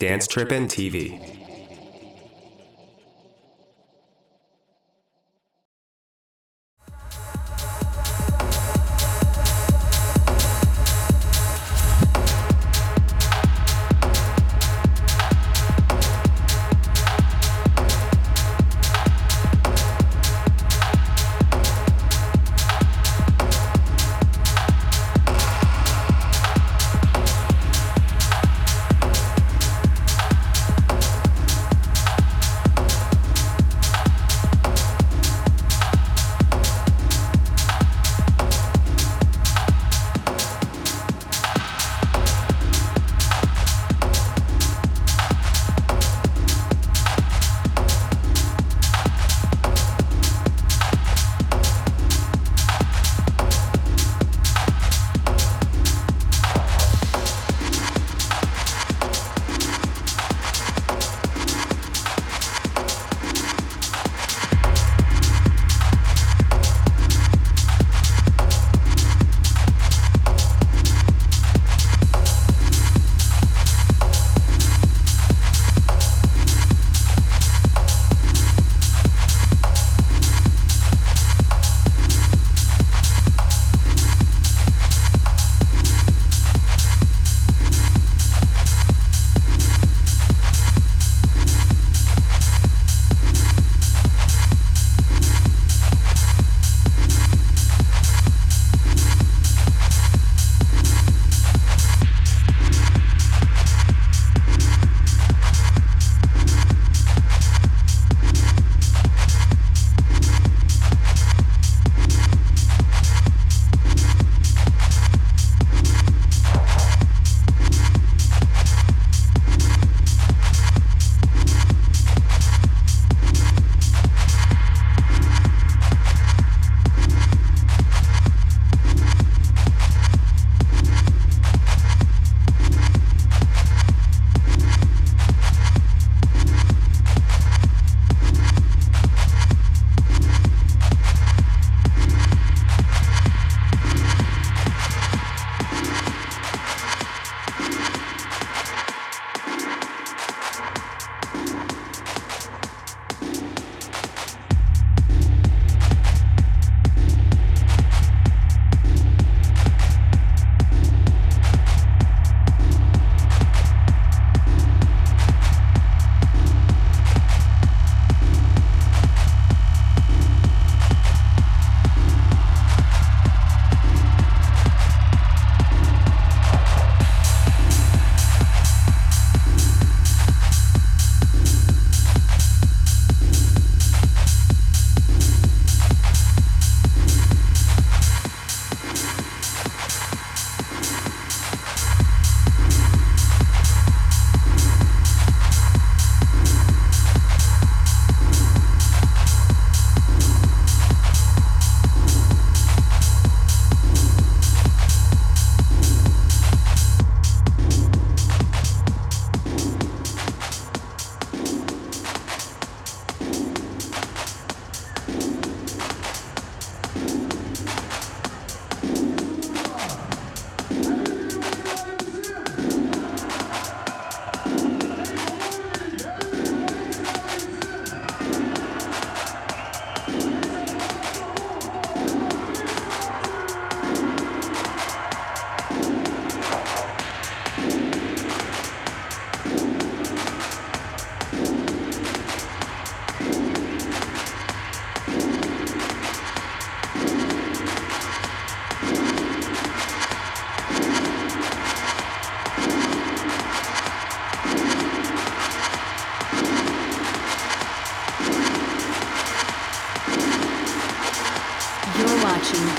Dance Trippin' TV.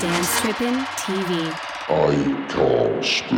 Dance Trippin' TV. I can't speak.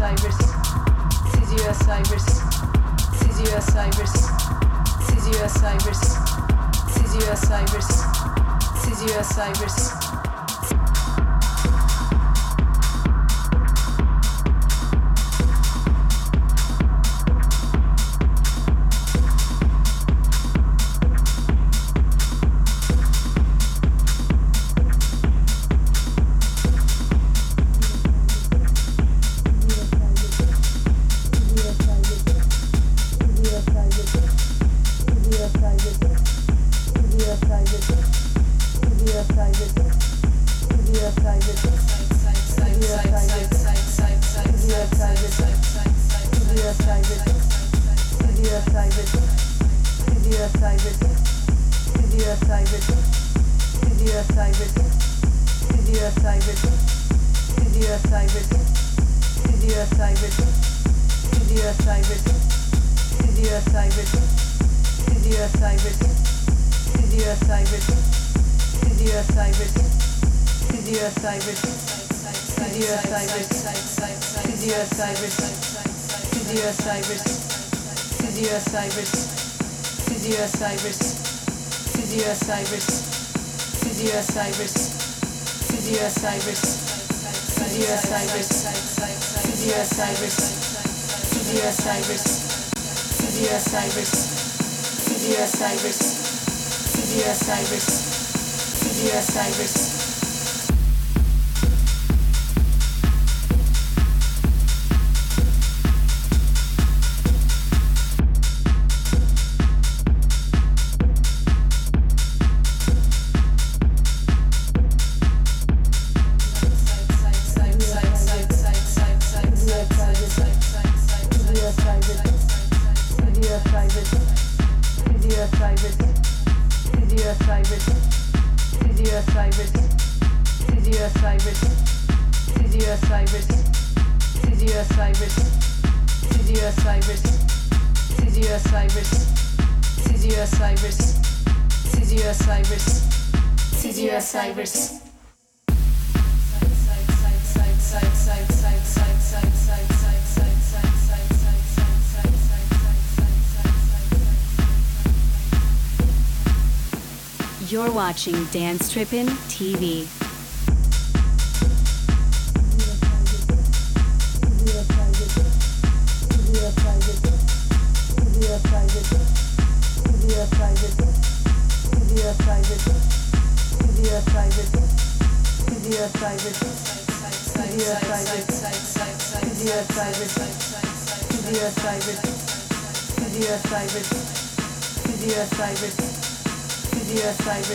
Cyber. You're watching Dance Trippin' TV. Cyber.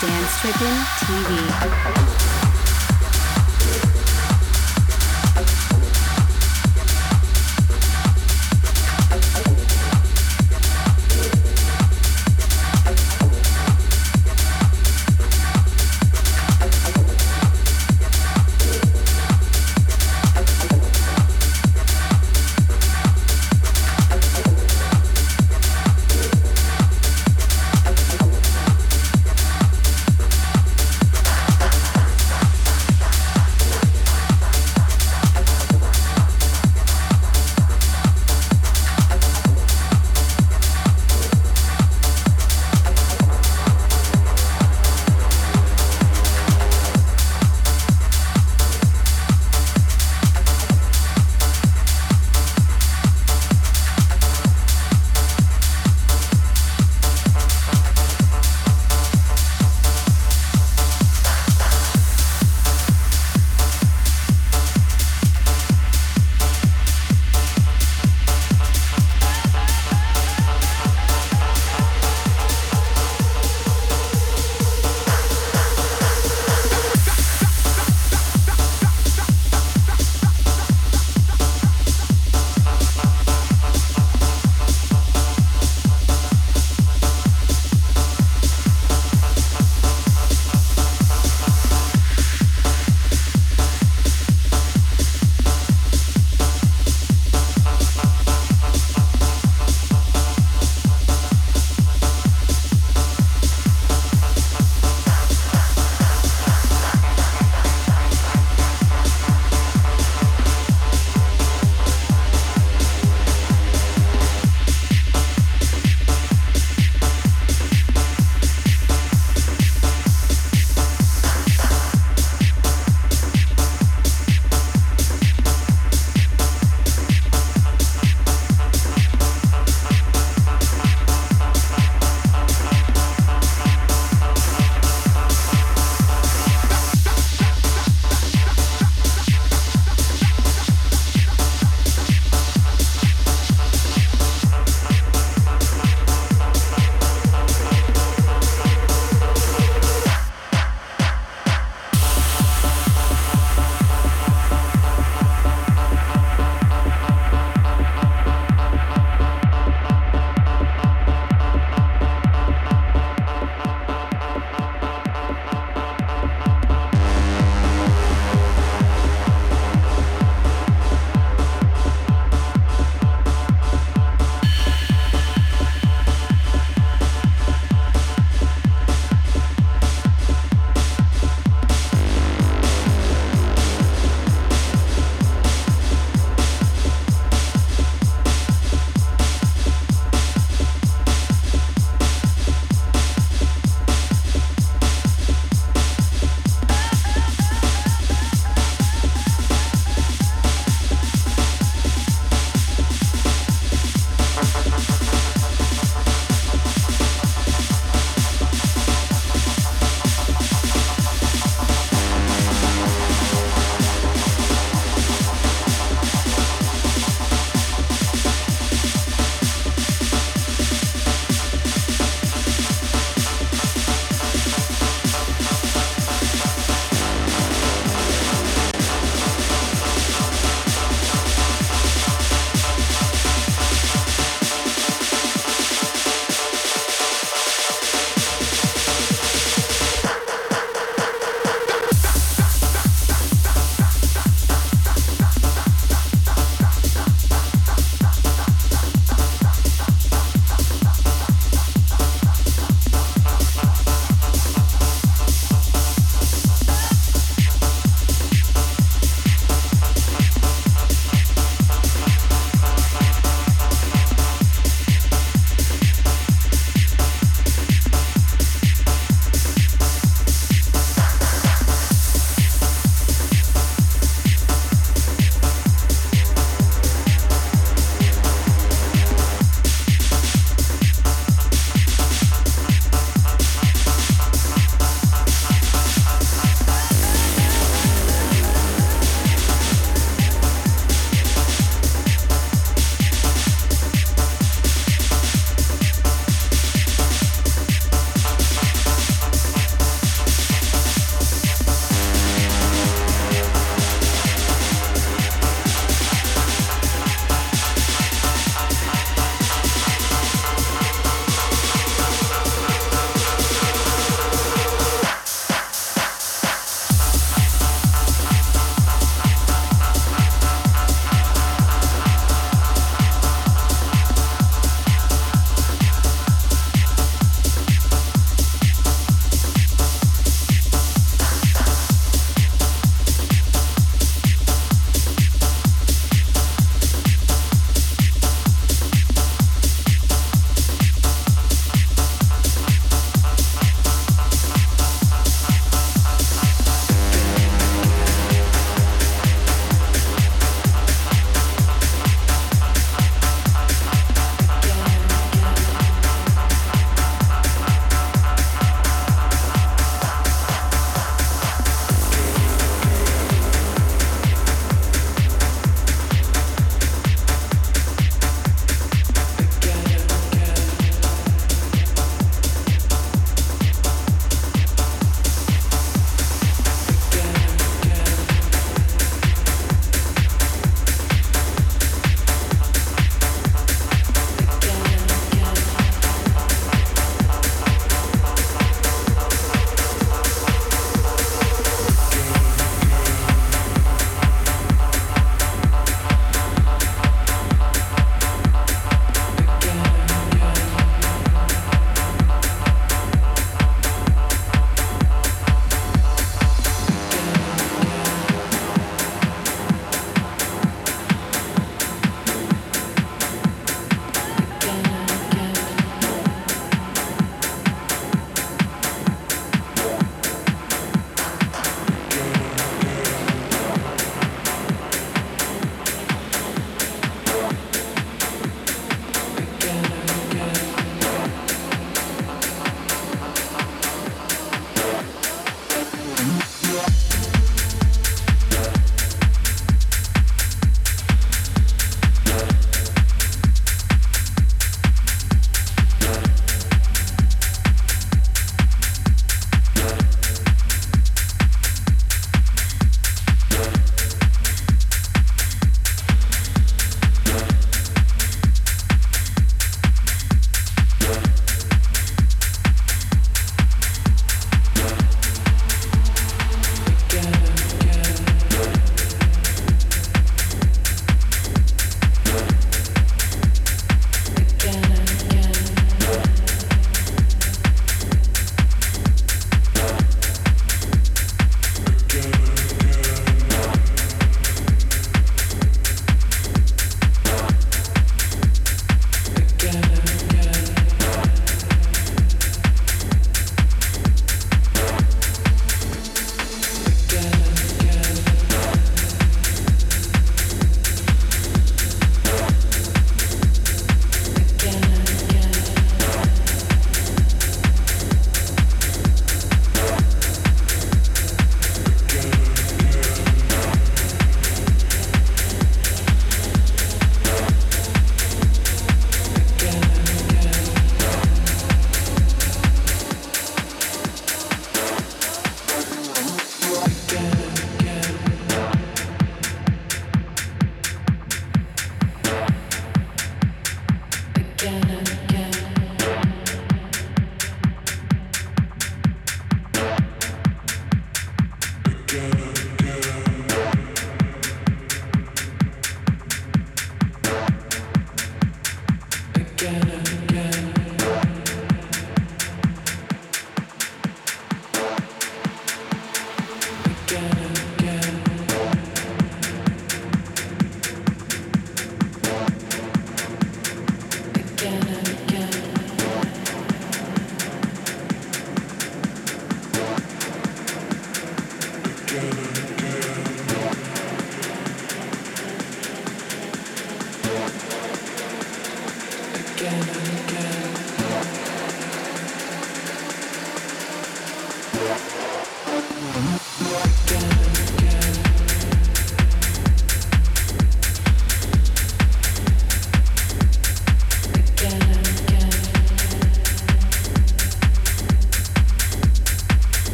Dance Trippin' TV.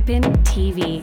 Trippin' TV.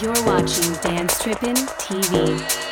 You're watching Dance Trippin' TV.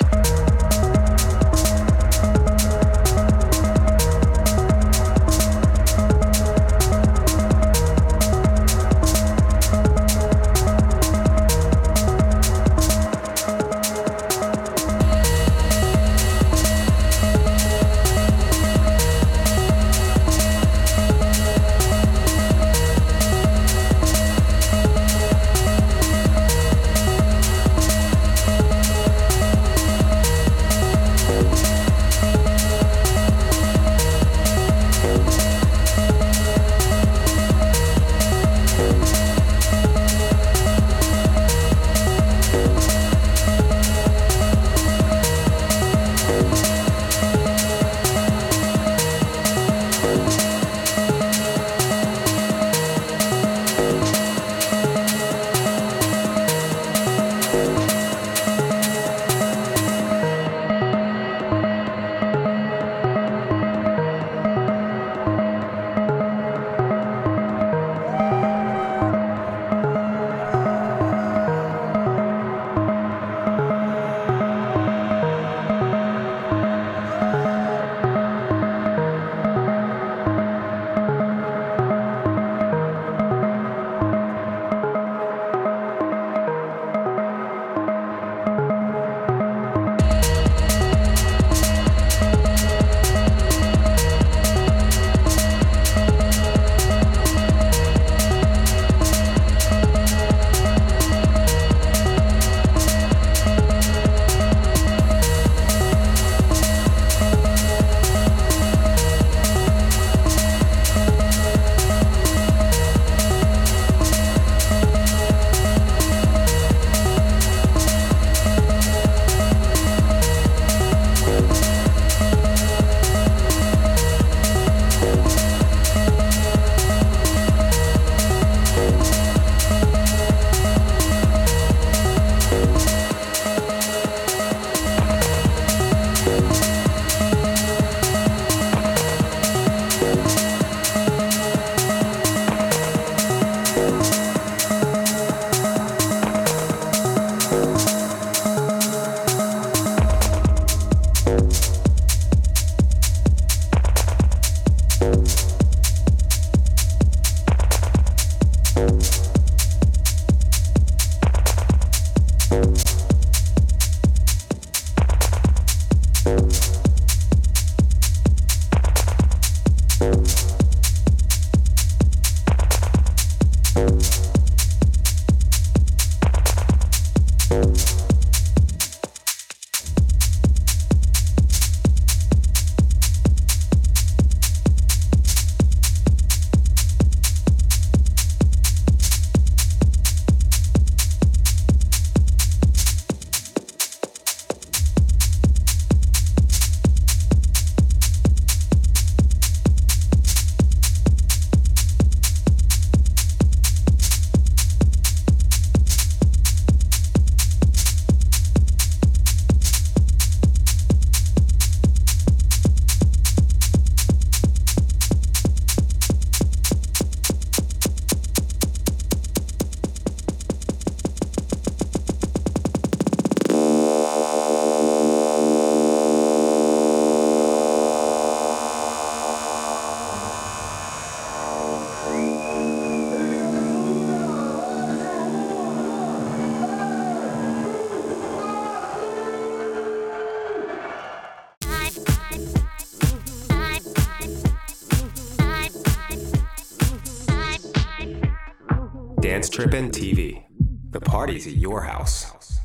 Dance Trippin' TV. The party's at your house.